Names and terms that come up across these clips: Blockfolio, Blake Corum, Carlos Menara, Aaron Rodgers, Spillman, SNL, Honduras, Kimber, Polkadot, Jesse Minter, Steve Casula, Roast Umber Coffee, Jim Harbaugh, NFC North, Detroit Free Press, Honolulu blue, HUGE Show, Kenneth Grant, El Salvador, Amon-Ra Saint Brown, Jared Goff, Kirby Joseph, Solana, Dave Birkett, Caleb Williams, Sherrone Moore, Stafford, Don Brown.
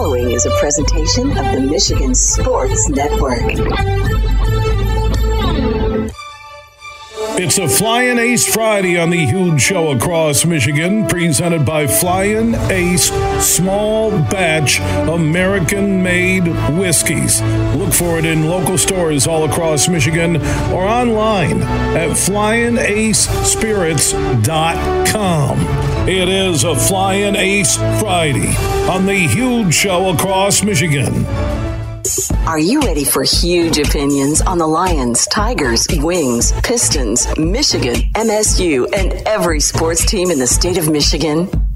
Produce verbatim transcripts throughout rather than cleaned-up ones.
following is a presentation of the Michigan Sports Network. It's a Flying Ace Friday on the Huge Show across Michigan, presented by Flying Ace Small Batch American Made Whiskies. Look for it in local stores all across Michigan or online at Flying Ace Spirits dot com. It is a Flying Ace Friday on the Huge Show across Michigan. Are you ready for huge opinions on the Lions, Tigers, Wings, Pistons, Michigan, M S U, and every sports team in the state of Michigan?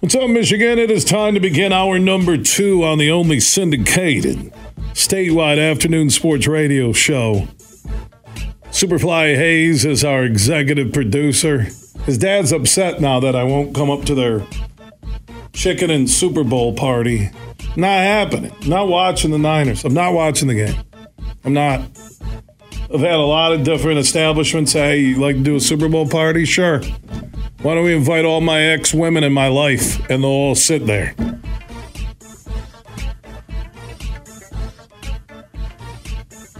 What's up, Michigan? It is time to begin our number two on the only syndicated statewide afternoon sports radio show. Superfly Hayes is our executive producer. His dad's upset now that I won't come up to their chicken and Super Bowl party. Not happening. Not watching the Niners. I'm not watching the game. I'm not. I've had a lot of different establishments. Hey, you like to do a Super Bowl party? Sure. Why don't we invite all my ex-women in my life and they'll all sit there?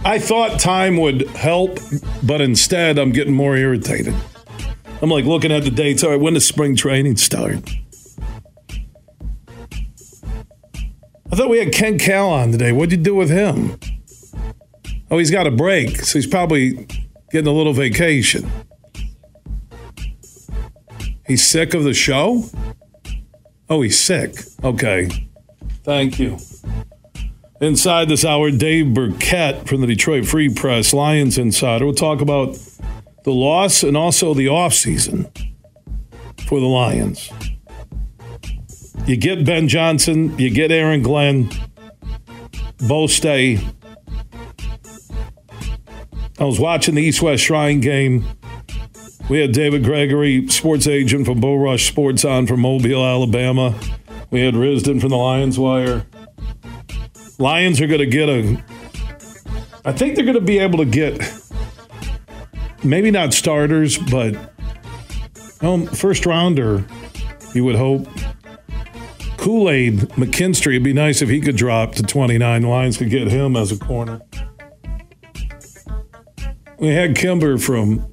I thought time would help, but instead I'm getting more irritated. I'm like looking at the dates. All right, when does spring training start? I thought we had Ken Cal on today. What'd you do with him? Oh, he's got a break, so he's probably getting a little vacation. He's sick of the show? Oh, he's sick. Okay. Thank you. Inside this hour, Dave Birkett from the Detroit Free Press, Lions Insider. We'll talk about the loss and also the offseason for the Lions. You get Ben Johnson. You get Aaron Glenn. Both stay. I was watching the East-West Shrine game. We had David Gregory, sports agent from Bo Rush Sports, on from Mobile, Alabama. We had Risden from the Lions Wire. Lions are going to get a... I think they're going to be able to get maybe not starters, but um, first rounder, you would hope. Kool-Aid McKinstry, it'd be nice if he could drop to twenty-nine. Lions could get him as a corner. We had Kimber from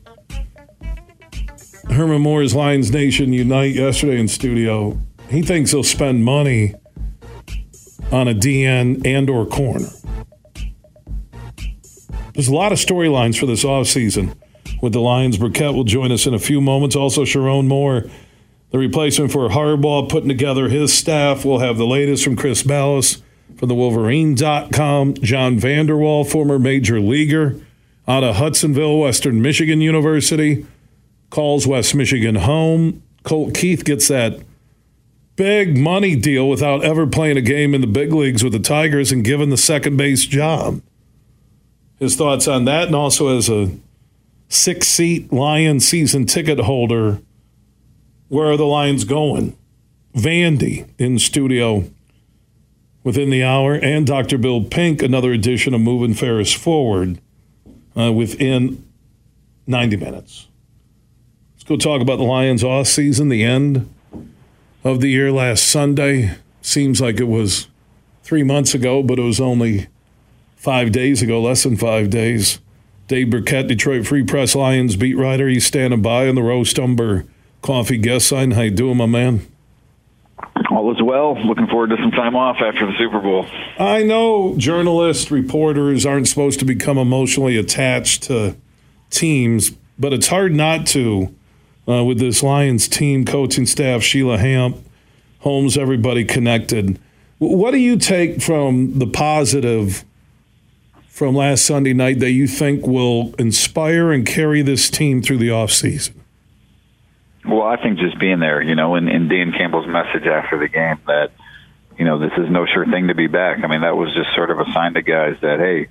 Herman Moore's Lions Nation Unite yesterday in studio. He thinks he'll spend money on a D N and or corner. There's a lot of storylines for this offseason with the Lions. Burkett will join us in a few moments. Also, Sherrone Moore, the replacement for Harbaugh, putting together his staff. We'll have the latest from Chris Balas from the Wolverine dot com. John Vanderwall, former major leaguer out of Hudsonville, Western Michigan University, calls West Michigan home. Colt Keith gets that big money deal without ever playing a game in the big leagues with the Tigers and given the second base job. His thoughts on that, and also as a six-seat Lions season ticket holder, where are the Lions going? Vandy in studio within the hour, and Doctor Bill Pink, another edition of Moving Ferris Forward uh, within ninety minutes. We'll talk about the Lions off season. The end of the year last Sunday seems like it was three months ago, but it was only five days ago, less than five days. Dave Birkett, Detroit Free Press Lions beat writer. He's standing by on the Roast Umber Coffee guest line. How you doing, my man? All is well. Looking forward to some time off after the Super Bowl. I know journalists, reporters aren't supposed to become emotionally attached to teams, but it's hard not to. Uh, with this Lions team, coaching staff, Sheila Hamp, Holmes, everybody connected. What do you take from the positive from last Sunday night that you think will inspire and carry this team through the offseason? Well, I think just being there, you know, and, and Dan Campbell's message after the game that, you know, this is no sure thing to be back. I mean, that was just sort of a sign to guys that, hey,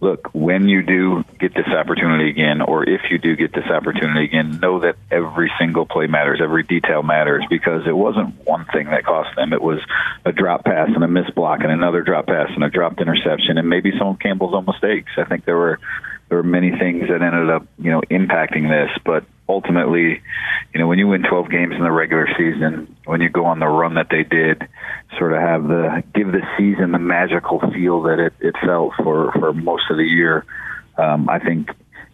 look, when you do get this opportunity again, or if you do get this opportunity again, know that every single play matters, every detail matters, because it wasn't one thing that cost them. It was a drop pass and a missed block and another drop pass and a dropped interception and maybe some of Campbell's own mistakes. I think there were there were many things that ended up, you know, impacting this, but ultimately, you know, when you win twelve games in the regular season, when you go on the run that they did, sort of have the give the season the magical feel that it, it felt for, for most of the year. Um, I think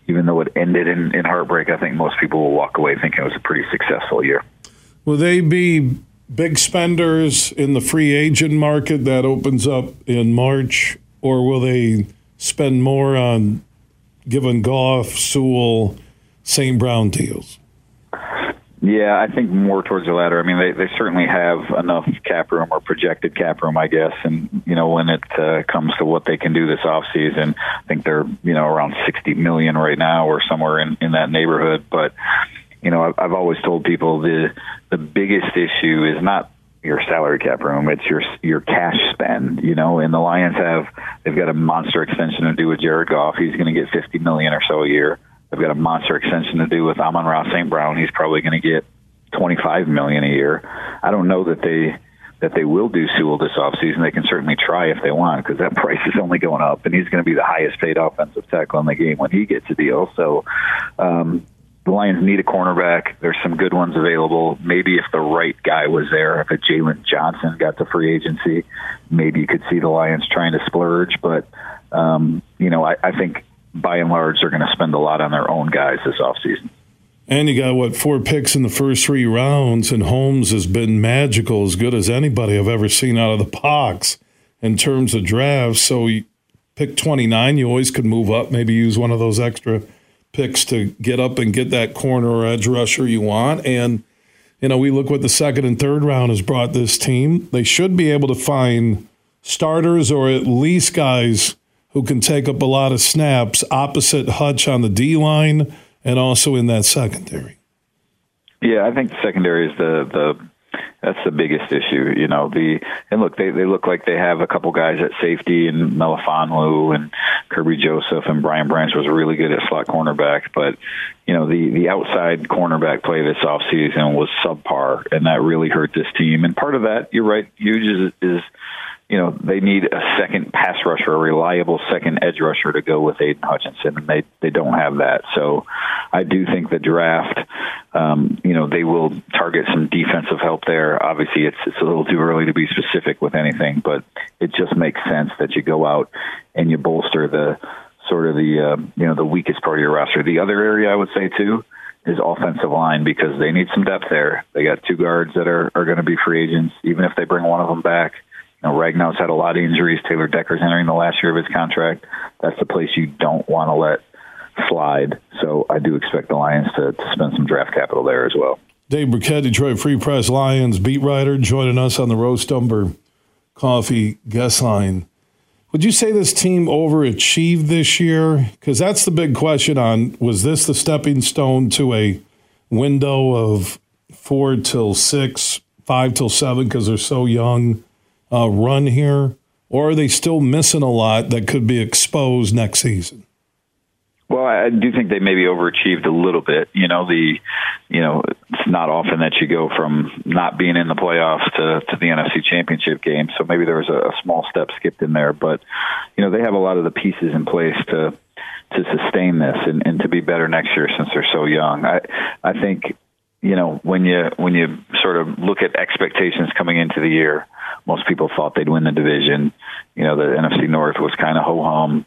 even though it ended in, in heartbreak, I think most people will walk away thinking it was a pretty successful year. Will they be big spenders in the free agent market that opens up in March, or will they spend more on giving Goff, Sewell, Saint Brown deals? Yeah, I think more towards the latter. I mean, they, they certainly have enough cap room or projected cap room, I guess. And, you know, when it uh, comes to what they can do this offseason, I think they're, you know, around sixty million dollars right now or somewhere in, in that neighborhood. But, you know, I've, I've always told people the the biggest issue is not your salary cap room, it's your your cash spend, you know, and the Lions have, they've got a monster extension to do with Jared Goff. He's going to get fifty million dollars or so a year. I've got a monster extension to do with Amon-Ra Saint Brown. He's probably going to get twenty-five million dollars a year. I don't know that they that they will do Sewell this offseason. They can certainly try if they want, because that price is only going up, and he's going to be the highest-paid offensive tackle in the game when he gets a deal. So um, the Lions need a cornerback. There's some good ones available. Maybe if the right guy was there, if a Jalen Johnson got to free agency, maybe you could see the Lions trying to splurge. But, um, you know, I, I think by and large, they're going to spend a lot on their own guys this offseason. And you got, what, four picks in the first three rounds, and Holmes has been magical, as good as anybody I've ever seen out of the box in terms of drafts. So you pick twenty-nine, you always could move up, maybe use one of those extra picks to get up and get that corner or edge rusher you want. And, you know, we look what the second and third round has brought this team. They should be able to find starters or at least guys who can take up a lot of snaps opposite Hutch on the D-line and also in that secondary. Yeah, I think the secondary is the, the that's the biggest issue, you know. The and look, they, they look like they have a couple guys at safety, and Melifonwu and Kirby Joseph, and Brian Branch was really good at slot cornerback. But, you know, the, the outside cornerback play this offseason was subpar, and that really hurt this team. And part of that, you're right, Huge is, is you know, they need a second pass rusher, a reliable second edge rusher to go with Aiden Hutchinson, and they, they don't have that. So I do think the draft, um, you know, they will target some defensive help there. Obviously, it's it's a little too early to be specific with anything, but it just makes sense that you go out and you bolster the sort of the, um, you know, the weakest part of your roster. The other area I would say, too, is offensive line, because they need some depth there. They got two guards that are, are going to be free agents, even if they bring one of them back. You know, Ragnow's had a lot of injuries. Taylor Decker's entering the last year of his contract. That's the place you don't want to let slide. So I do expect the Lions to, to spend some draft capital there as well. Dave Birkett, Detroit Free Press Lions beat writer, joining us on the Roast Umber Coffee guest line. Would you say this team overachieved this year? Because that's the big question on, was this the stepping stone to a window of four till six, five till seven, because they're so young? Uh, run here, or are they still missing a lot that could be exposed next season? Well, I do think they maybe overachieved a little bit. You know, the, you know, it's not often that you go from not being in the playoffs to, to the N F C Championship game. So maybe there was a, a small step skipped in there, but you know, they have a lot of the pieces in place to to sustain this and, and to be better next year since they're so young. I I think you know when you when you sort of look at expectations coming into the year. Most people thought they'd win the division. You know, the N F C North was kind of ho-hum.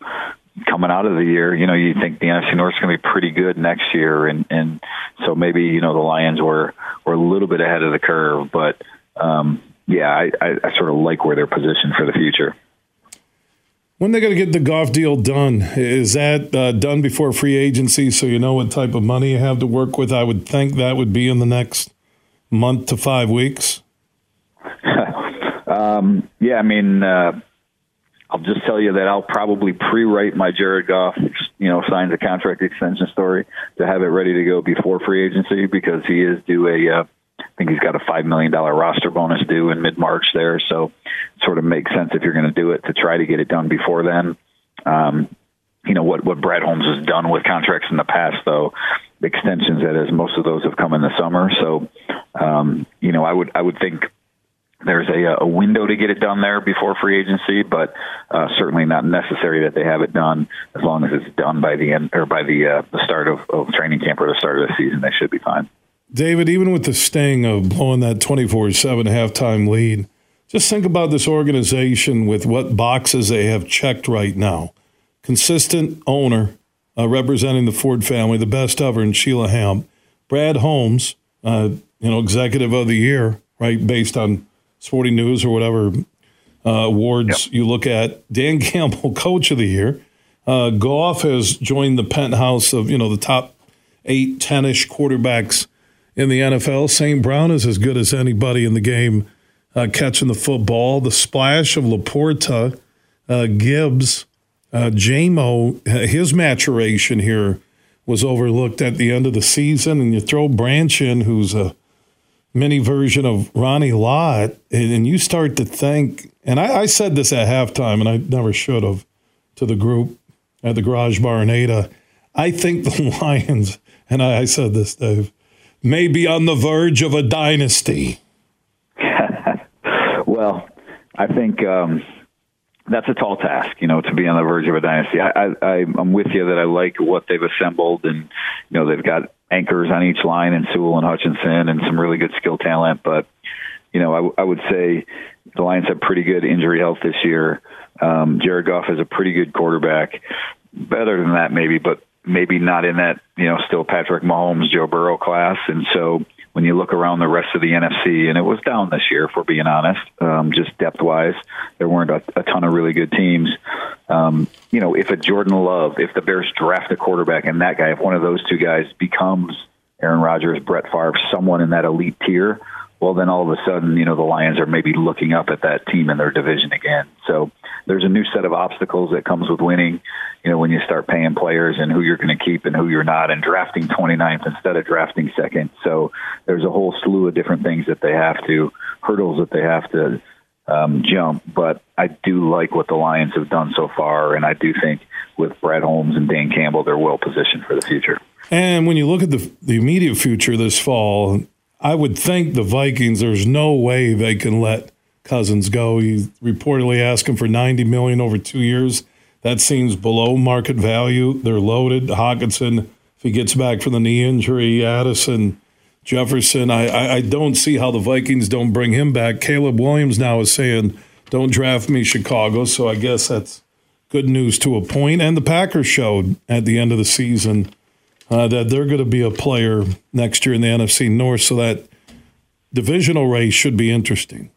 Coming out of the year, you know, you think the N F C North's going to be pretty good next year. And, and so maybe, you know, the Lions were, were a little bit ahead of the curve. But, um, yeah, I, I, I sort of like where they're positioned for the future. When they're going to get the Goff deal done? Is that uh, done before free agency, so you know what type of money you have to work with? I would think that would be in the next month to five weeks. Um, yeah, I mean, uh, I'll just tell you that I'll probably pre-write my Jared Goff, you know, signs a contract extension story to have it ready to go before free agency, because he is due a uh, I think he's got a five million dollars roster bonus due in mid-March there, so it sort of makes sense if you're going to do it to try to get it done before then. Um, you know, what, what Brad Holmes has done with contracts in the past, though, the extensions, that is, most of those have come in the summer. So, um, you know, I would I would think there's a, a window to get it done there before free agency, but uh, certainly not necessary that they have it done. As long as it's done by the end or by the uh, the start of, of training camp or the start of the season, they should be fine. David, even with the sting of blowing that twenty-four seven halftime lead, just think about this organization with what boxes they have checked right now. Consistent owner uh, representing the Ford family, the best ever in Sheila Hamp. Brad Holmes, uh, you know, executive of the year, right, based on Sporting News or whatever uh, awards yep. you look at. Dan Campbell, coach of the year. Uh, Goff has joined the penthouse of, you know, the top eight, ten-ish quarterbacks in the N F L. Saint Brown is as good as anybody in the game uh, catching the football. The splash of Laporta, uh, Gibbs, uh, J-Mo, his maturation here was overlooked at the end of the season. And you throw Branch in, who's a mini version of Ronnie Lott, and you start to think, and I, I said this at halftime, and I never should have, to the group at the Garage Bar in Ada, I think the Lions, and I, I said this, Dave, may be on the verge of a dynasty. Well, I think um, that's a tall task, you know, to be on the verge of a dynasty. I, I, I, I'm with you that I like what they've assembled, and, you know, they've got anchors on each line in Sewell and Hutchinson and some really good skill talent. But, you know, I, w- I would say the Lions have pretty good injury health this year. Um, Jared Goff is a pretty good quarterback, better than that maybe, but maybe not in that, you know, still Patrick Mahomes, Joe Burrow class. And so when you look around the rest of the N F C, and it was down this year, if we're being honest, um, just depth-wise, there weren't a, a ton of really good teams. Um, you know, if a Jordan Love, if the Bears draft a quarterback and that guy, if one of those two guys becomes Aaron Rodgers, Brett Favre, someone in that elite tier, well, then all of a sudden, you know, the Lions are maybe looking up at that team in their division again. So there's a new set of obstacles that comes with winning, you know, when you start paying players and who you're going to keep and who you're not, and drafting twenty-ninth instead of drafting second. So there's a whole slew of different things that they have to, hurdles that they have to Um, jump, but I do like what the Lions have done so far, and I do think with Brad Holmes and Dan Campbell, they're well positioned for the future. And when you look at the the immediate future this fall, I would think the Vikings, there's no way they can let Cousins go. He's reportedly asking for ninety million dollars over two years. That seems below market value. They're loaded. Hawkinson, if he gets back from the knee injury, Addison, Jefferson, I, I don't see how the Vikings don't bring him back. Caleb Williams now is saying, don't draft me, Chicago. So I guess that's good news to a point. And the Packers showed at the end of the season uh, that they're going to be a player next year in the N F C North. So that divisional race should be interesting.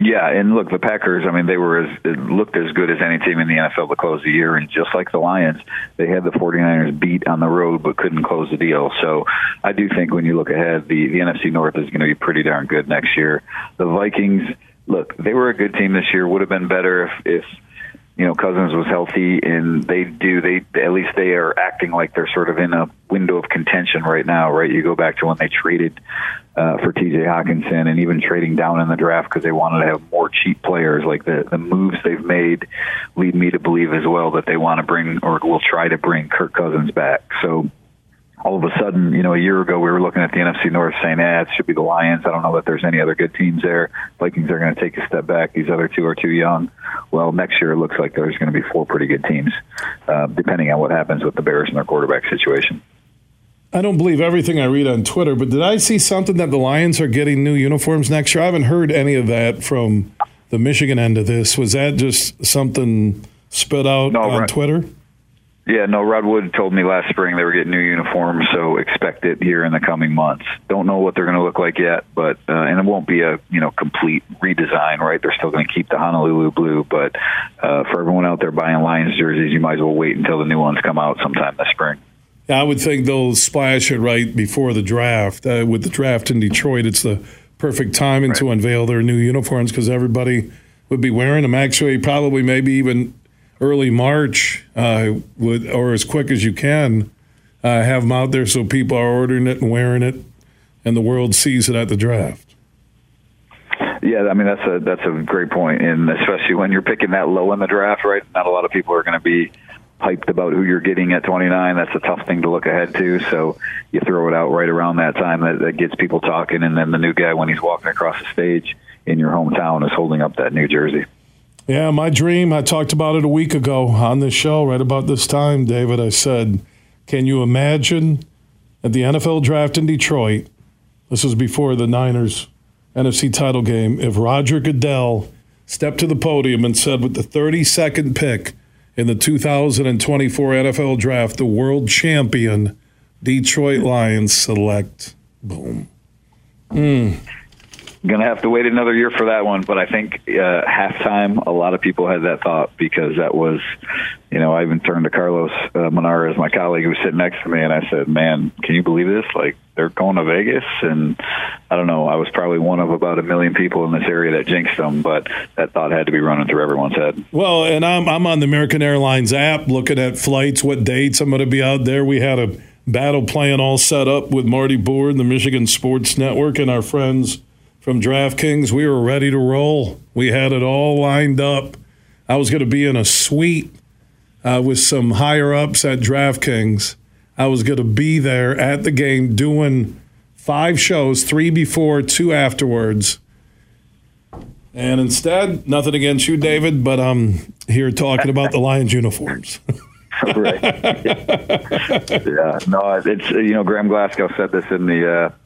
Yeah, and look, the Packers, I mean, they were as looked as good as any team in the N F L to close the year, and just like the Lions, they had the forty-niners beat on the road but couldn't close the deal. So I do think when you look ahead, the, the N F C North is going to be pretty darn good next year. The Vikings, look, they were a good team this year, would have been better if, if you know, Cousins was healthy, and they do, they at least they are acting like they're sort of in a window of contention right now, right? You go back to when they traded Uh, for T J Hawkinson, and even trading down in the draft because they wanted to have more cheap players. Like the, the moves they've made lead me to believe as well that they want to bring or will try to bring Kirk Cousins back. So all of a sudden, you know, a year ago we were looking at the N F C North saying, eh, it should be the Lions. I don't know that there's any other good teams there. Vikings are going to take a step back. These other two are too young. Well, next year it looks like there's going to be four pretty good teams, uh, depending on what happens with the Bears and their quarterback situation. I don't believe everything I read on Twitter, but did I see something that the Lions are getting new uniforms next year? I haven't heard any of that from the Michigan end of this. Was that just something spit out no, on Rod, Twitter? Yeah, no, Rod Wood told me last spring they were getting new uniforms, so expect it here in the coming months. Don't know what they're going to look like yet, but uh, and it won't be a you know complete redesign, right? They're still going to keep the Honolulu blue, but uh, for everyone out there buying Lions jerseys, you might as well wait until the new ones come out sometime this spring. I would think they'll splash it right before the draft. Uh, with the draft in Detroit, it's the perfect timing right to unveil their new uniforms because everybody would be wearing them. Actually, probably maybe even early March uh, would, or as quick as you can, uh, have them out there so people are ordering it and wearing it and the world sees it at the draft. Yeah, I mean, that's a that's a great point, and especially when you're picking that low in the draft, right? Not a lot of people are going to be hyped about who you're getting at twenty-nine. That's a tough thing to look ahead to, so you throw it out right around that time. That, that gets people talking, and then the new guy, when he's walking across the stage in your hometown, is holding up that new jersey. Yeah, my dream, I talked about it a week ago on this show, right about this time, David. I said, can you imagine at the N F L draft in Detroit, this was before the Niners N F C title game, if Roger Goodell stepped to the podium and said with the thirty-second pick in the two thousand twenty-four N F L draft, the world champion Detroit Lions select. Boom. Mm. Going to have to wait another year for that one, but I think uh, halftime, a lot of people had that thought because that was, you know, I even turned to Carlos uh, Menara, my colleague who's sitting next to me, and I said, man, can you believe this? Like, they're going to Vegas, and I don't know, I was probably one of about a million people in this area that jinxed them, but that thought had to be running through everyone's head. Well, and I'm I'm on the American Airlines app looking at flights, what dates I'm going to be out there. We had a battle plan all set up with Marty Board and the Michigan Sports Network and our friends from DraftKings. We were ready to roll. We had it all lined up. I was going to be in a suite uh, with some higher-ups at DraftKings. I was going to be there at the game doing five shows, three before, two afterwards. And instead, nothing against you, David, but I'm here talking about the Lions uniforms. Right. Yeah. No, it's, you know, Graham Glasgow said this in the uh, –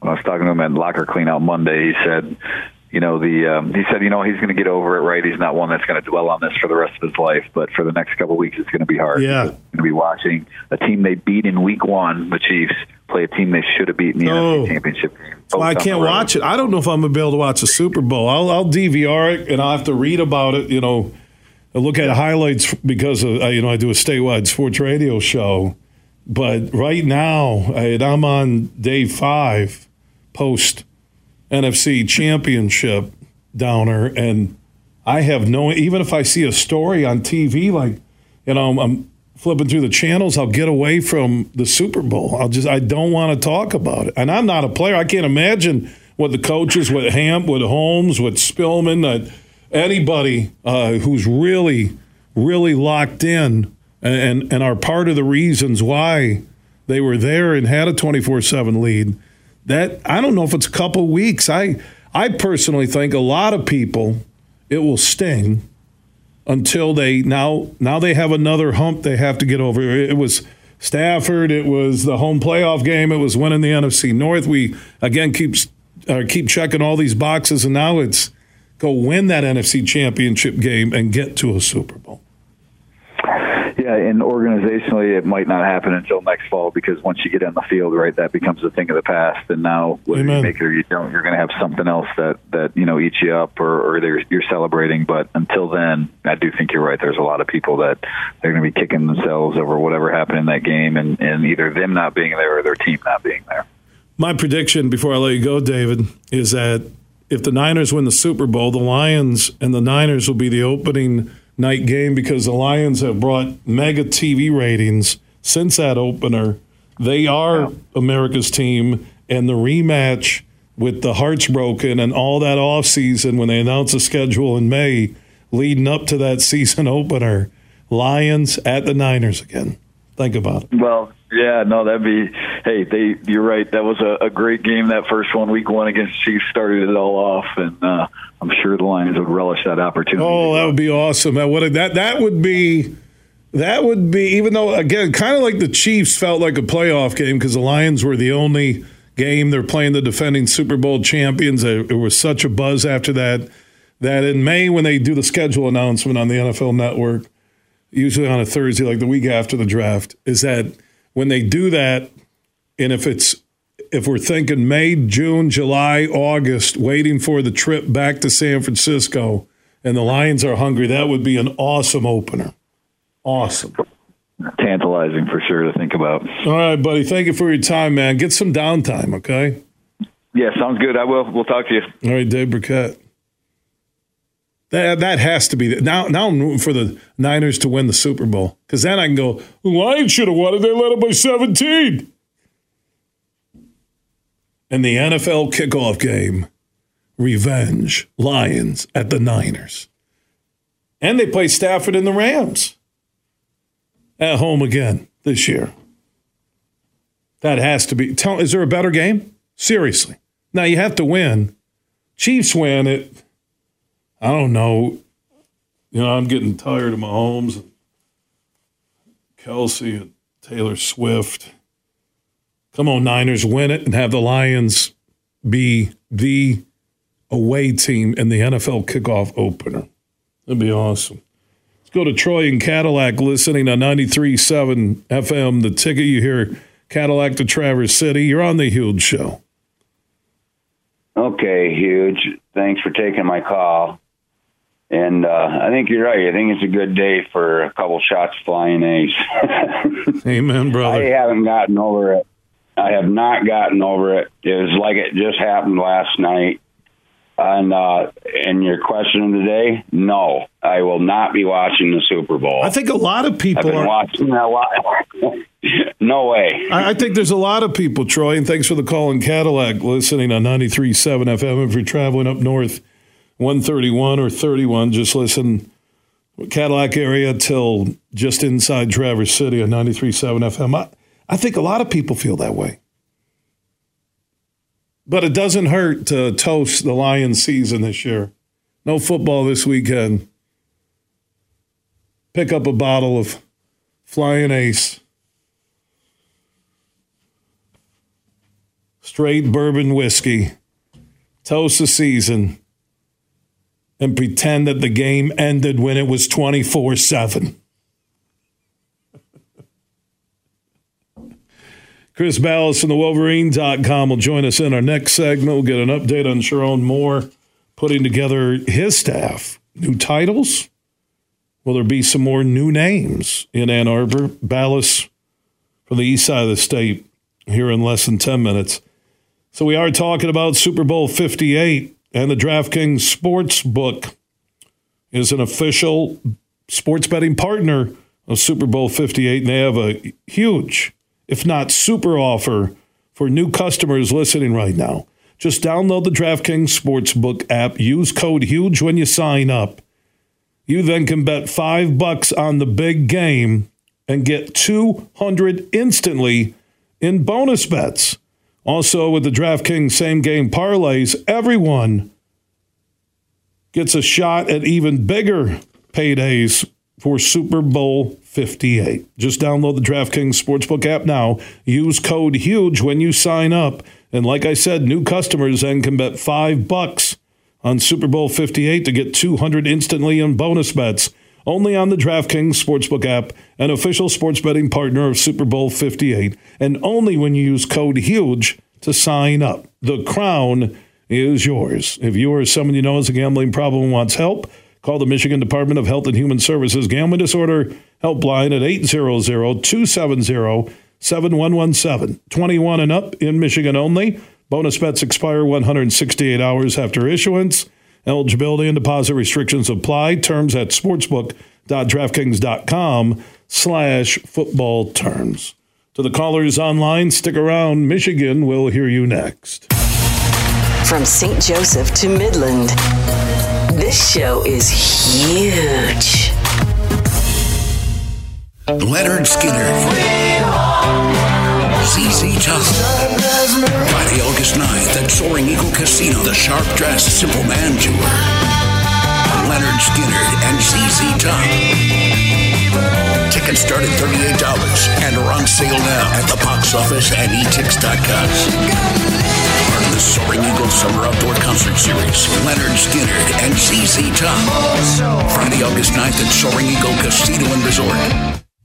when I was talking to him at Locker Cleanout Monday, he said – You know, the um, he said, you know, he's going to get over it, right? He's not one that's going to dwell on this for the rest of his life, but for the next couple of weeks, it's going to be hard. Yeah. He's going to be watching a team they beat in week one, the Chiefs, play a team they should have beaten in the no. N F C Championship game. Well, I can't watch it. I don't know if I'm going to be able to watch a Super Bowl. I'll, I'll D V R it, and I'll have to read about it, you know, I'll look at highlights because, of, you know, I do a statewide sports radio show. But right now, and I'm on day five post N F C Championship downer, and I have no, even if I see a story on T V, like, you know, I'm flipping through the channels, I'll get away from the Super Bowl. I'll just, I don't want to talk about it. And I'm not a player. I can't imagine what the coaches, what Hamp, what Holmes, what Spillman, uh, anybody uh, who's really, really locked in and, and, and are part of the reasons why they were there and had a twenty-four seven lead. That I don't know if it's a couple weeks. I I personally think a lot of people, it will sting until they now now they have another hump they have to get over. It was Stafford. It was the home playoff game. It was winning the N F C North. We again keep uh, keep checking all these boxes, and now it's go win that N F C Championship game and get to a Super Bowl. Yeah, and organizationally, it might not happen until next fall because once you get on the field, right, that becomes a thing of the past. And now, whether Amen. you make it or you don't, you're going to have something else that, that you know eats you up, or, or you're celebrating. But until then, I do think you're right. There's a lot of people that they're going to be kicking themselves over whatever happened in that game, and, and either them not being there or their team not being there. My prediction, before I let you go, David, is that if the Niners win the Super Bowl, the Lions and the Niners will be the opening night game because the Lions have brought mega T V ratings since that opener. They are America's team, and the rematch with the hearts broken and all that offseason when they announced the schedule in May leading up to that season opener, Lions at the Niners again. Think about it. Well, yeah, no, that'd be – hey, they, you're right. That was a, a great game, that first one, week one against Chiefs, started it all off, and uh, I'm sure the Lions would relish that opportunity. Oh, that would be awesome. That would, that, that would be – that would be – even though, again, kind of like the Chiefs felt like a playoff game because the Lions were the only game. They're playing the defending Super Bowl champions. It was such a buzz after that that in May when they do the schedule announcement on the N F L Network, usually on a Thursday, like the week after the draft, is that when they do that, and if it's if we're thinking May, June, July, August, waiting for the trip back to San Francisco, and the Lions are hungry, that would be an awesome opener. Awesome. Tantalizing for sure to think about. All right, buddy. Thank you for your time, man. Get some downtime, okay? Yeah, sounds good. I will. We'll talk to you. All right, Dave Birkett. That that has to be the, now. Now I'm rooting for the Niners to win the Super Bowl because then I can go. The Lions should have won it. They led it by seventeen. And the N F L kickoff game, revenge, Lions at the Niners. And they play Stafford and the Rams at home again this year. That has to be. Tell, is there a better game? Seriously. Now, you have to win. Chiefs win at, I don't know, you know, I'm getting tired of Mahomes and Kelsey and Taylor Swift. Come on, Niners, win it and have the Lions be the away team in the N F L kickoff opener. That'd be awesome. Let's go to Troy and Cadillac listening to ninety-three point seven F M. The Ticket. You hear Cadillac to Traverse City. You're on the Huge Show. Okay, Huge. Thanks for taking my call. And uh, I think you're right. I think it's a good day for a couple shots flying ace. Amen, brother. I haven't gotten over it. I have not gotten over it. It was like it just happened last night. And, uh, and your question today, no, I will not be watching the Super Bowl. I think a lot of people I've been are watching that. Lot. No way. I think there's a lot of people, Troy, and thanks for the call in Cadillac, listening on ninety-three point seven F M. If you're traveling up north, one thirty-one or thirty-one, just listen Cadillac area till just inside Traverse City on ninety-three point seven F M. I, I think a lot of people feel that way. But it doesn't hurt to toast the Lions season this year. No football this weekend. Pick up a bottle of Flying Ace. Straight bourbon whiskey. Toast the season. And pretend that the game ended when it was twenty-four seven. Chris Balas from the Wolverine dot com will join us in our next segment. We'll get an update on Sherrone Moore putting together his staff. New titles? Will there be some more new names in Ann Arbor? Balas from the east side of the state here in less than ten minutes. So we are talking about Super Bowl fifty-eight, and the DraftKings Sportsbook is an official sports betting partner of Super Bowl fifty-eight, and they have a huge, if not super offer for new customers listening right now. Just download the DraftKings Sportsbook app. Use code HUGE when you sign up. You then can bet five bucks on the big game and get two hundred dollars instantly in bonus bets. Also, with the DraftKings same-game parlays, everyone gets a shot at even bigger paydays for Super Bowl fifty-eight. Just download the DraftKings Sportsbook app now. Use code HUGE when you sign up. And like I said, new customers then can bet five bucks on Super Bowl fifty-eight to get two hundred dollars instantly in bonus bets. Only on the DraftKings Sportsbook app, an official sports betting partner of Super Bowl fifty-eight. And only when you use code HUGE to sign up. The crown is yours. If you or someone you know has a gambling problem and wants help, call the Michigan Department of Health and Human Services Gambling Disorder Helpline at eight hundred, two seven zero, seven one one seven. twenty-one and up in Michigan only. Bonus bets expire one hundred sixty-eight hours after issuance. Eligibility and deposit restrictions apply. Terms at sportsbook.draftkings.com slash football terms. To the callers online, stick around. Michigan will hear you next. From Saint Joseph to Midland. This show is huge. Leonard Skinner. Z Z Top. Friday, August ninth at Soaring Eagle Casino. The Sharp Dressed Simple Man Tour. Leonard Skinner and Z Z Top. Tickets start at thirty-eight dollars and are on sale now at the box office and etix dot com. The Soaring Eagle Summer Outdoor Concert Series. Leonard Skinner and Z Z Top. Friday, August ninth at Soaring Eagle Casino and Resort.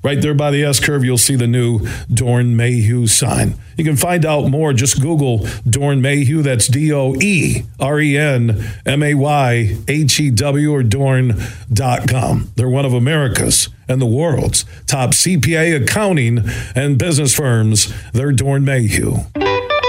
Right there by the S-curve, you'll see the new Dorn Mayhew sign. You can find out more. Just Google Dorn Mayhew. That's D O E R E N M A Y H E W or Dorn dot com. They're one of America's and the world's top C P A, accounting, and business firms. They're Dorn Mayhew.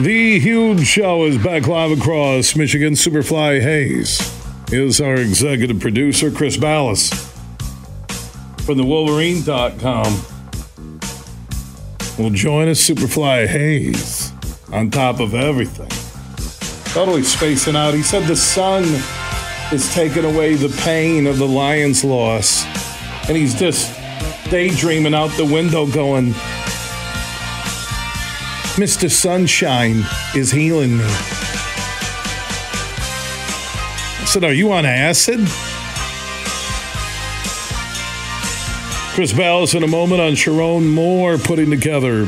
The Huge Show is back live across Michigan. Superfly Hayes is our executive producer. Chris Balas from the Wolverine dot com will join us. Superfly Hayes on top of everything. Totally spacing out. He said the sun is taking away the pain of the Lions loss. And he's just daydreaming out the window going, Mister Sunshine is healing me. I said, are you on acid? Chris Balas in a moment on Sherrone Moore putting together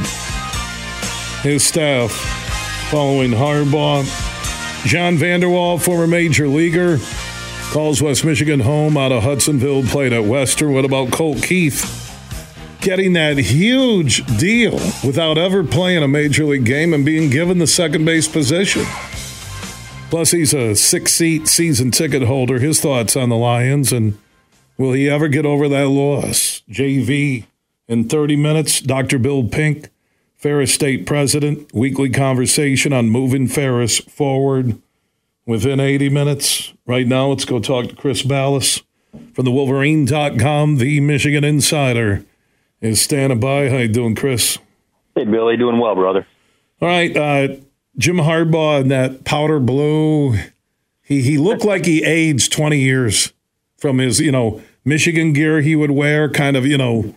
his staff following Harbaugh. John Vanderwall, former major leaguer, calls West Michigan home out of Hudsonville, played at Western. What about Colt Keith? Getting that huge deal without ever playing a major league game and being given the second base position. Plus, he's a six-seat season ticket holder. His thoughts on the Lions, and will he ever get over that loss? J V in thirty minutes, Doctor Bill Pink, Ferris State president, weekly conversation on moving Ferris forward within eighty minutes. Right now, let's go talk to Chris Balas from the Wolverine dot com, the Michigan Insider. Is standing by. How you doing, Chris? Hey, Billy. Doing well, brother. All right. Uh, Jim Harbaugh in that powder blue. He he looked like he aged twenty years from his, you know, Michigan gear he would wear, kind of, you know,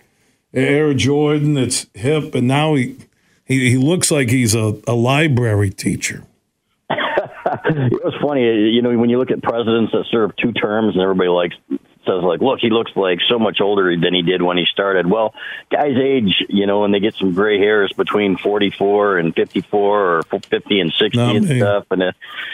Air Jordan. It's hip. And now he he, he looks like he's a, a library teacher. It was funny. You know, when you look at presidents that serve two terms and everybody likes says, like, look, he looks like so much older than he did when he started. Well, guys age, you know, and they get some gray hairs between forty-four and fifty-four or fifty and sixty no, and man. Stuff. And uh,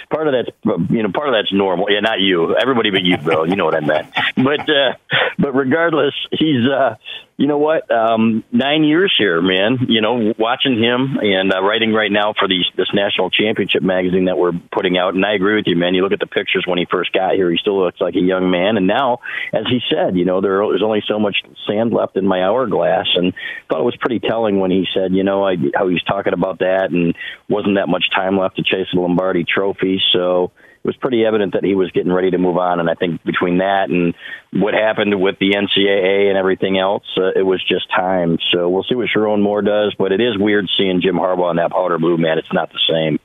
part of that's, you know, part of that's normal. Yeah, not you. Everybody but you, Bill. You know what I meant. But, uh, but regardless, he's, uh, you know what, um, nine years here, man, you know, watching him and uh, writing right now for these, this national championship magazine that we're putting out. And I agree with you, man. You look at the pictures when he first got here, he still looks like a young man. And now, as he said, you know, there, there's only so much sand left in my hourglass. And I thought it was pretty telling when he said, you know, I, how he was talking about that and wasn't that much time left to chase the Lombardi trophy. So it was pretty evident that he was getting ready to move on. And I think between that and what happened with the N C A A and everything else, uh, it was just time. So we'll see what Sherrone Moore does. But it is weird seeing Jim Harbaugh in that powder blue, man. It's not the same.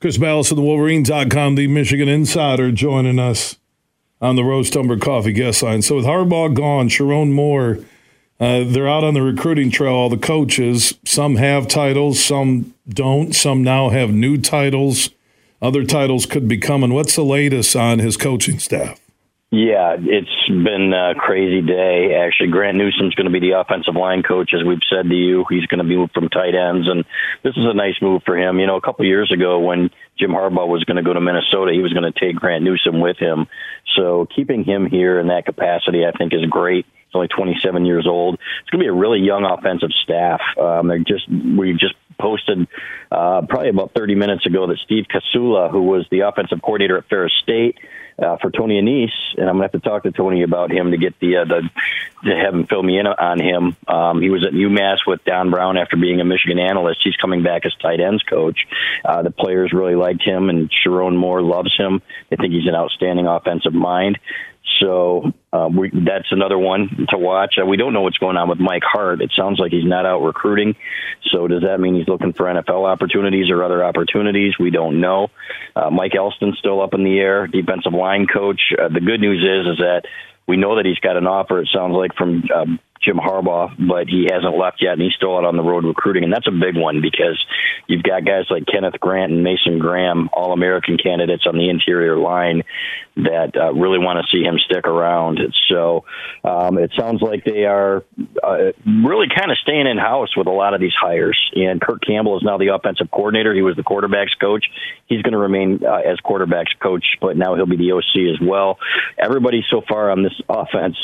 Chris Balas of the Wolverine dot com, the Michigan Insider, joining us on the Roast Umber Coffee guest line. So with Harbaugh gone, Sherrone Moore, uh, they're out on the recruiting trail, all the coaches. Some have titles, some don't. Some now have new titles. other titles could be coming. What's the latest on his coaching staff? Yeah, it's been a crazy day. Actually, Grant Newsom's going to be the offensive line coach, as we've said to you. He's going to be moved from tight ends, and this is a nice move for him. You know, a couple of years ago when Jim Harbaugh was going to go to Minnesota, he was going to take Grant Newsom with him. So keeping him here in that capacity, I think, is great. He's only twenty-seven years old. It's going to be a really young offensive staff. Um, they're just we just posted uh, probably about thirty minutes ago that Steve Casula, who was the offensive coordinator at Ferris State, Uh, for Tony Anese, and I'm going to have to talk to Tony about him to get the, uh, the to have him fill me in on him. Um, he was at UMass with Don Brown after being a Michigan analyst. He's coming back as tight ends coach. Uh, the players really liked him, and Sherrone Moore loves him. They think he's an outstanding offensive mind. So uh, we, that's another one to watch. Uh, we don't know what's going on with Mike Hart. It sounds like he's not out recruiting. So does that mean he's looking for N F L opportunities or other opportunities? We don't know. Uh, Mike Elston's still up in the air, defensive line coach. Uh, the good news is is that we know that he's got an offer, it sounds like, from uh, Jim Harbaugh, but he hasn't left yet, and he's still out on the road recruiting. And that's a big one because you've got guys like Kenneth Grant and Mason Graham, All-American candidates on the interior line, that uh, really want to see him stick around. So um, it sounds like they are uh, really kind of staying in-house with a lot of these hires. And Kirk Campbell is now the offensive coordinator. He was the quarterback's coach. He's going to remain uh, as quarterback's coach, but now he'll be the O C as well. Everybody so far on this offense,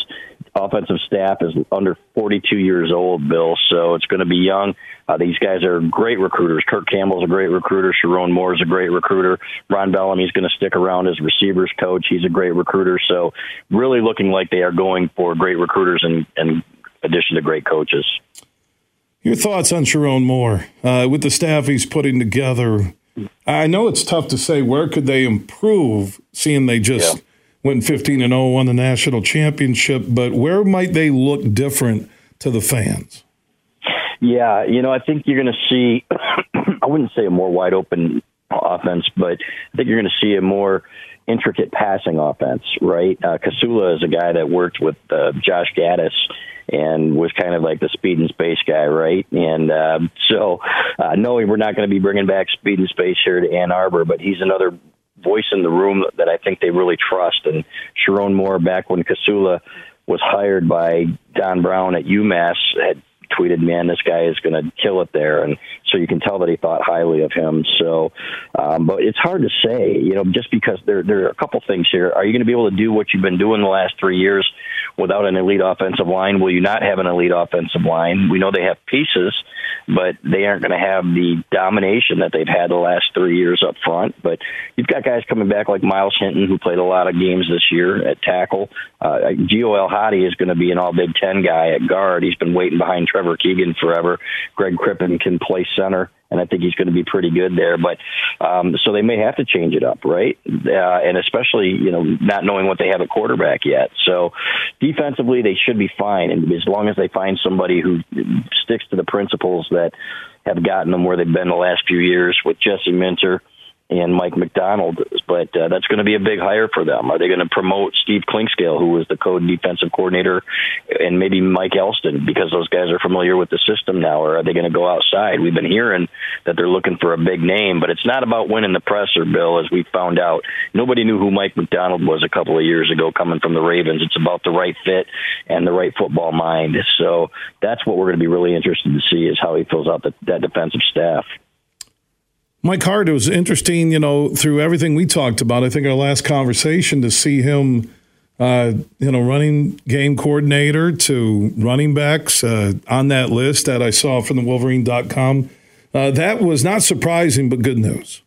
offensive staff, is under forty-two years old, Bill, so it's going to be young. Uh, these guys are great recruiters. Kirk Campbell's a great recruiter. Sherrone Moore's a great recruiter. Ron Bellamy's going to stick around as receivers coach. He's a great recruiter. So really looking like they are going for great recruiters in, in addition to great coaches. Your thoughts on Sherrone Moore uh, with the staff he's putting together? I know it's tough to say where could they improve, seeing they just yeah. went fifteen and oh, won the national championship, but where might they look different to the fans? Yeah, you know, I think you're going to see, I wouldn't say a more wide open offense, but I think you're going to see a more intricate passing offense, right? Uh, Casula is a guy that worked with uh, Josh Gaddis and was kind of like the speed and space guy, right? And uh, so, uh, knowing we're not going to be bringing back speed and space here to Ann Arbor, but he's another voice in the room that I think they really trust. And Sherrone Moore, back when Casula was hired by Don Brown at UMass, had tweeted, man, this guy is going to kill it there. And so you can tell that he thought highly of him. So, um, but it's hard to say, you know, just because there, there are a couple things here. Are you going to be able to do what you've been doing the last three years without an elite offensive line? Will you not have an elite offensive line? We know they have pieces, but they aren't going to have the domination that they've had the last three years up front. But you've got guys coming back like Miles Hinton, who played a lot of games this year at tackle. Uh, Gio El-Hadi is going to be an all-Big Ten guy at guard. He's been waiting behind Trevor Keegan forever. Greg Crippen can play center, and I think he's going to be pretty good there. But um, so they may have to change it up, right? Uh, and especially, you know, not knowing what they have at quarterback yet. So defensively, they should be fine, and as long as they find somebody who sticks to the principles that have gotten them where they've been the last few years with Jesse Minter and Mike McDonald. But uh, that's going to be a big hire for them. Are they going to promote Steve Klinkscale, who was the code defensive coordinator, and maybe Mike Elston, because those guys are familiar with the system now? Or are they going to go outside? We've been hearing that they're looking for a big name, but it's not about winning the presser, Bill, as we found out. Nobody knew who Mike McDonald was a couple of years ago coming from the Ravens. It's about the right fit and the right football mind. So that's what we're going to be really interested to see, is how he fills out the, that defensive staff. Mike Hart, it was interesting, you know, through everything we talked about, I think our last conversation, to see him, uh, you know, running game coordinator to running backs uh, on that list that I saw from the Wolverine dot com. Uh, that was not surprising, but good news.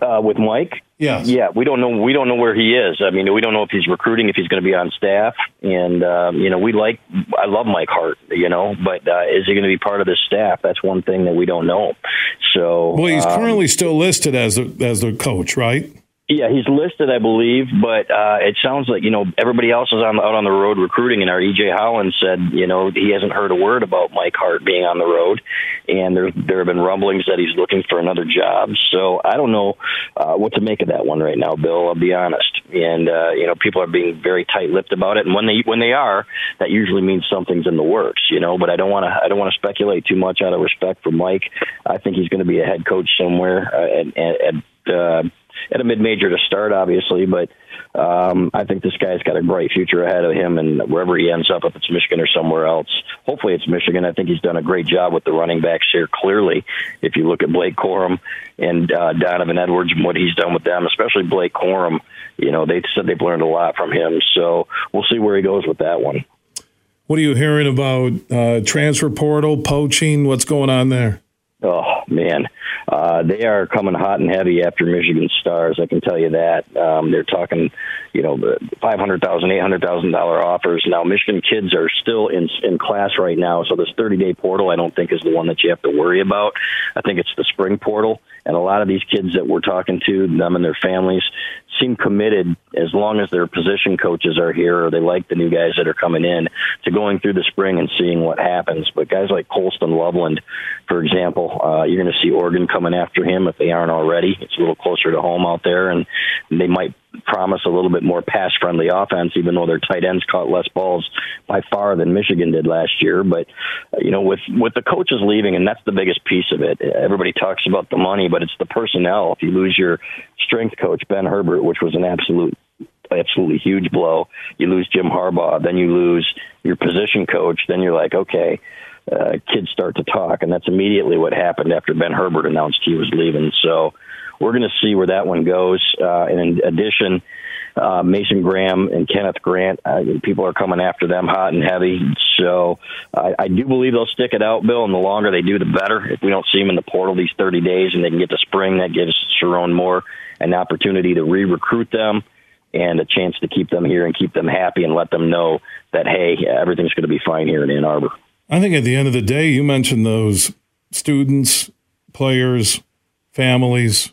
Uh, with Mike? Yes. Yeah, we don't know. We don't know where he is. I mean, we don't know if he's recruiting, if he's going to be on staff. And, um, you know, we like, I love Mike Hart, you know, but uh, is he going to be part of this staff? That's one thing that we don't know. So, well, he's um, currently still listed as the, as their coach, right? Yeah, he's listed, I believe, but uh, it sounds like, you know, everybody else is on, out on the road recruiting, and our E J Holland said, you know, he hasn't heard a word about Mike Hart being on the road, and there there have been rumblings that he's looking for another job. So I don't know uh, what to make of that one right now, Bill, I'll be honest. And, uh, you know, people are being very tight-lipped about it, and when they when they are, that usually means something's in the works, you know, but I don't want to I don't want to speculate too much out of respect for Mike. I think he's going to be a head coach somewhere uh, and, and, and uh at a mid-major to start, obviously, but um, I think this guy's got a bright future ahead of him, and wherever he ends up, if it's Michigan or somewhere else, hopefully it's Michigan. I think he's done a great job with the running backs here, clearly, if you look at Blake Corum and uh, Donovan Edwards and what he's done with them, especially Blake Corum. You know, they said they've learned a lot from him, so we'll see where he goes with that one. What are you hearing about uh, transfer portal, poaching? What's going on there? Oh, man. Uh, they are coming hot and heavy after Michigan stars. I can tell you that. Um, they're talking, you know, five hundred thousand dollars, eight hundred thousand dollars offers. Now, Michigan kids are still in in class right now, so this thirty-day portal I don't think is the one that you have to worry about. I think it's the spring portal, and a lot of these kids that we're talking to, them and their families, seem committed as long as their position coaches are here or they like the new guys that are coming in to going through the spring and seeing what happens. But guys like Colston Loveland, for example, uh, you're going to see Oregon coming after him if they aren't already. It's a little closer to home out there, and they might promise a little bit more pass-friendly offense, even though their tight ends caught less balls by far than Michigan did last year. But, you know, with, with the coaches leaving, and that's the biggest piece of it, everybody talks about the money, but it's the personnel. If you lose your strength coach, Ben Herbert, which was an absolute absolutely huge blow, you lose Jim Harbaugh, then you lose your position coach, then you're like, okay, uh, kids start to talk. And that's immediately what happened after Ben Herbert announced he was leaving. So we're going to see where that one goes. Uh, and in addition, uh, Mason Graham and Kenneth Grant, uh, people are coming after them hot and heavy. So I, I do believe they'll stick it out, Bill, and the longer they do, the better. If we don't see them in the portal these thirty days and they can get to spring, that gives Sherrone Moore an opportunity to re-recruit them and a chance to keep them here and keep them happy and let them know that, hey, everything's going to be fine here in Ann Arbor. I think at the end of the day, you mentioned those students, players, families,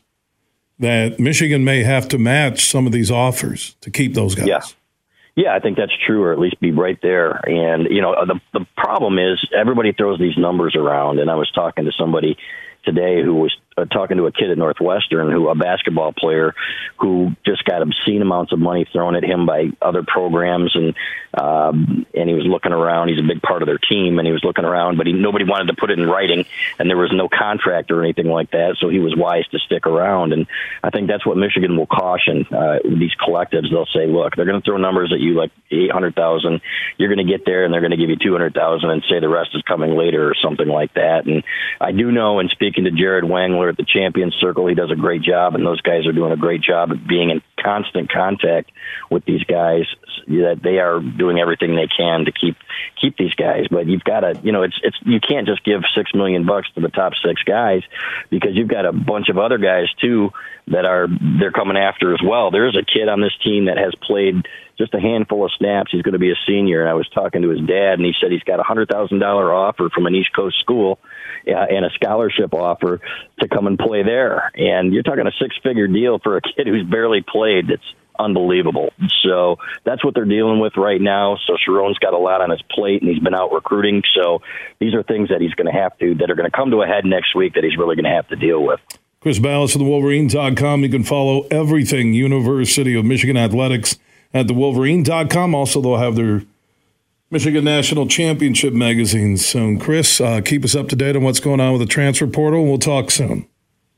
that Michigan may have to match some of these offers to keep those guys. Yeah, yeah, I think that's true, or at least be right there. And, you know, the the problem is everybody throws these numbers around, and I was talking to somebody today who was uh, talking to a kid at Northwestern, who a basketball player who just got obscene amounts of money thrown at him by other programs, and um, and he was looking around. He's a big part of their team, and he was looking around, but he, nobody wanted to put it in writing, and there was no contract or anything like that, so he was wise to stick around. And I think that's what Michigan will caution uh, these collectives. They'll say, look, they're going to throw numbers at you like eight hundred thousand dollars. You're going to get there, and they're going to give you two hundred thousand dollars and say the rest is coming later or something like that. And I do know, and speaking to Jared Wangler at the Champions Circle, he does a great job, and those guys are doing a great job of being in constant contact with these guys, that they are doing everything they can to keep keep these guys. But you've got to, you know, it's it's you can't just give six million bucks to the top six guys, because you've got a bunch of other guys too that are they're coming after as well. There's a kid on this team that has played just a handful of snaps. He's going to be a senior, and I was talking to his dad, and he said he's got a hundred thousand dollar offer from an East Coast school uh, and a scholarship offer to come and play there. And you're talking a six figure deal for a kid who's barely played. That's unbelievable. So that's what they're dealing with right now. So Sherrone's got a lot on his plate, and he's been out recruiting. So these are things that he's going to have to that are going to come to a head next week that he's really going to have to deal with. Chris Balas of the Wolverine dot com. You can follow everything University of Michigan athletics at the Wolverine dot com. Also, they'll have their Michigan National Championship magazine soon. Chris, uh, keep us up to date on what's going on with the transfer portal. We'll talk soon.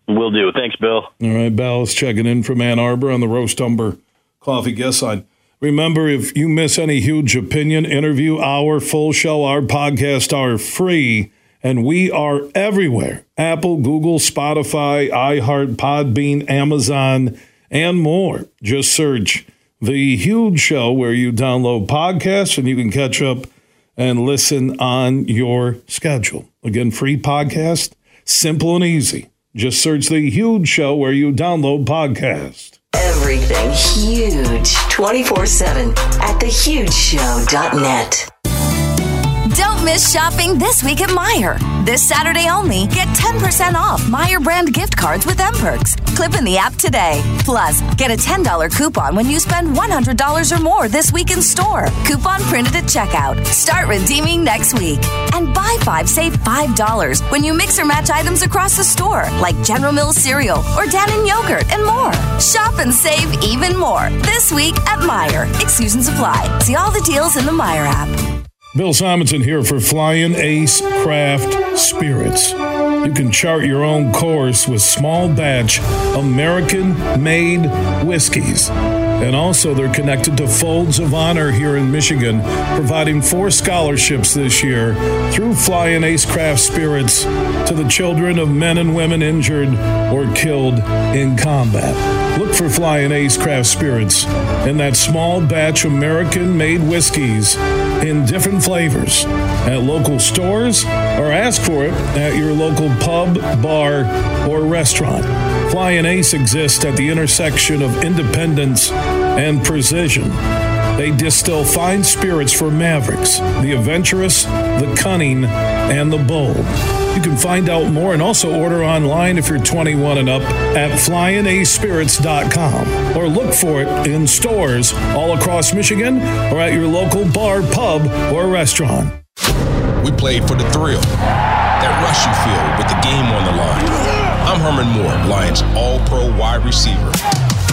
Will do. Thanks, Bill. All right, Balas checking in from Ann Arbor on the Roast Umber Coffee Guest Line. Remember, if you miss any huge opinion, interview, hour, full show, our podcast are free, and we are everywhere. Apple, Google, Spotify, iHeart, Podbean, Amazon, and more. Just search The Huge Show where you download podcasts, and you can catch up and listen on your schedule. Again, free podcast, simple and easy. Just search The Huge Show where you download podcasts. Everything huge twenty-four seven at the huge show dot net. Don't miss shopping this week at Meijer. This Saturday only, get ten percent off Meijer brand gift cards with M-Perks. Clip in the app today. Plus, get a ten dollars coupon when you spend one hundred dollars or more this week in store. Coupon printed at checkout. Start redeeming next week. And buy five, save five dollars when you mix or match items across the store, like General Mills cereal or Dannon yogurt and more. Shop and save even more this week at Meijer. Exclusions apply. See all the deals in the Meijer app. Bill Simonson here for Flying Ace Craft Spirits. You can chart your own course with small batch American-made whiskeys. And also they're connected to Folds of Honor here in Michigan, providing four scholarships this year through Flying Ace Craft Spirits to the children of men and women injured or killed in combat. Look for Flying Ace Craft Spirits and that small batch American-made whiskeys in different flavors at local stores, or ask for it at your local pub, bar, or restaurant. Flying Ace exists at the intersection of independence and precision. They distill fine spirits for mavericks, the adventurous, the cunning, and the bold. You can find out more and also order online if you're twenty-one and up at Flying Ace Spirits dot com, or look for it in stores all across Michigan or at your local bar, pub, or restaurant. We played for the thrill, that rush you feel with the game on the line. I'm Herman Moore, Lions All-Pro wide receiver.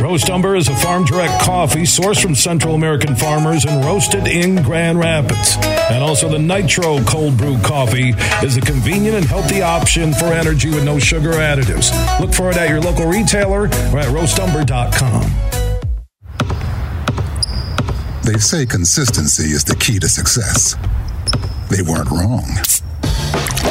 Roast Umber is a farm-direct coffee sourced from Central American farmers and roasted in Grand Rapids. And also the Nitro Cold Brew Coffee is a convenient and healthy option for energy with no sugar additives. Look for it at your local retailer or at roast umber dot com. They say consistency is the key to success. They weren't wrong.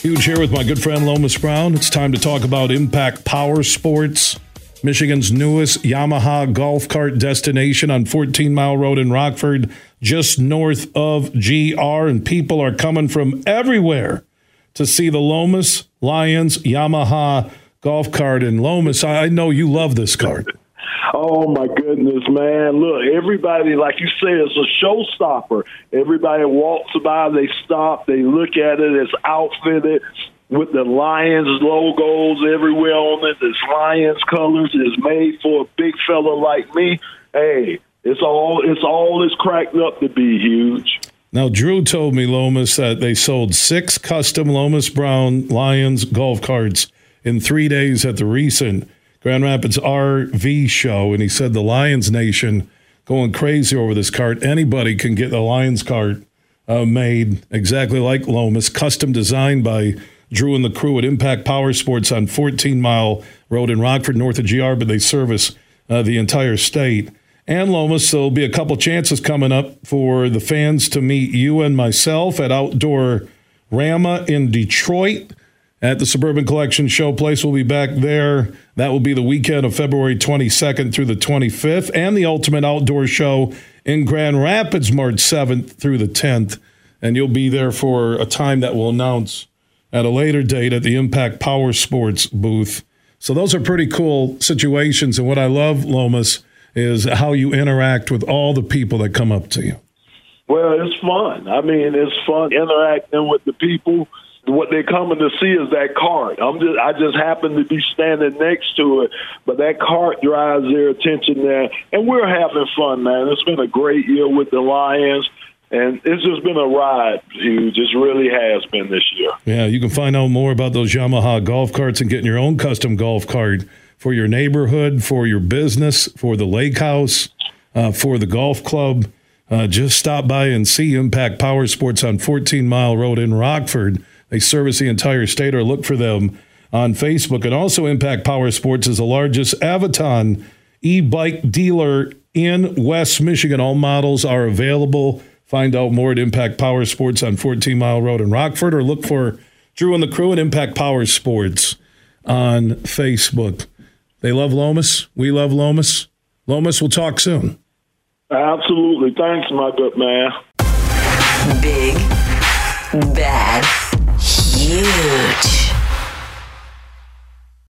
Huge here with my good friend Lomas Brown. It's time to talk about Impact Power Sports, Michigan's newest Yamaha golf cart destination on fourteen Mile Road in Rockford, just north of G R. And people are coming from everywhere to see the Lomas Lions Yamaha golf cart. And Lomas, I know you love this cart. Oh, my goodness, man. Look, everybody, like you say, it's a showstopper. Everybody walks by, they stop, they look at it, it's outfitted with the Lions logos everywhere on it. It's Lions colors. It's made for a big fella like me. Hey, it's all it's all it's cracked up to be, Huge. Now, Drew told me, Lomas, that they sold six custom Lomas Brown Lions golf carts in three days at the recent Grand Rapids R V show, and he said the Lions Nation going crazy over this cart. Anybody can get the Lions cart uh, made exactly like Lomas, custom designed by Drew and the crew at Impact Power Sports on fourteen Mile Road in Rockford, north of G R, but they service uh, the entire state. And Lomas, there'll be a couple chances coming up for the fans to meet you and myself at Outdoor Rama in Detroit. At the Suburban Collection Showplace, we'll be back there. That will be the weekend of February twenty-second through the twenty-fifth, and the Ultimate Outdoor Show in Grand Rapids, March seventh through the tenth. And you'll be there for a time that we'll announce at a later date at the Impact Power Sports booth. So those are pretty cool situations. And what I love, Lomas, is how you interact with all the people that come up to you. Well, it's fun. I mean, it's fun interacting with the people. What they're coming to see is that cart. I'm just, I just happen to be standing next to it, but that cart drives their attention there, and we're having fun, man. It's been a great year with the Lions, and it's just been a ride, Huge. It really has been this year. Yeah, you can find out more about those Yamaha golf carts and getting your own custom golf cart for your neighborhood, for your business, for the lake house, uh, for the golf club. Uh, just stop by and see Impact Power Sports on fourteen Mile Road in Rockford. They service the entire state, or look for them on Facebook. And also, Impact Power Sports is the largest Avaton e-bike dealer in West Michigan. All models are available. Find out more at Impact Power Sports on fourteen Mile Road in Rockford, or look for Drew and the crew at Impact Power Sports on Facebook. They love Lomas. We love Lomas. Lomas, we'll talk soon. Absolutely. Thanks, my good man. Big, bad, huge.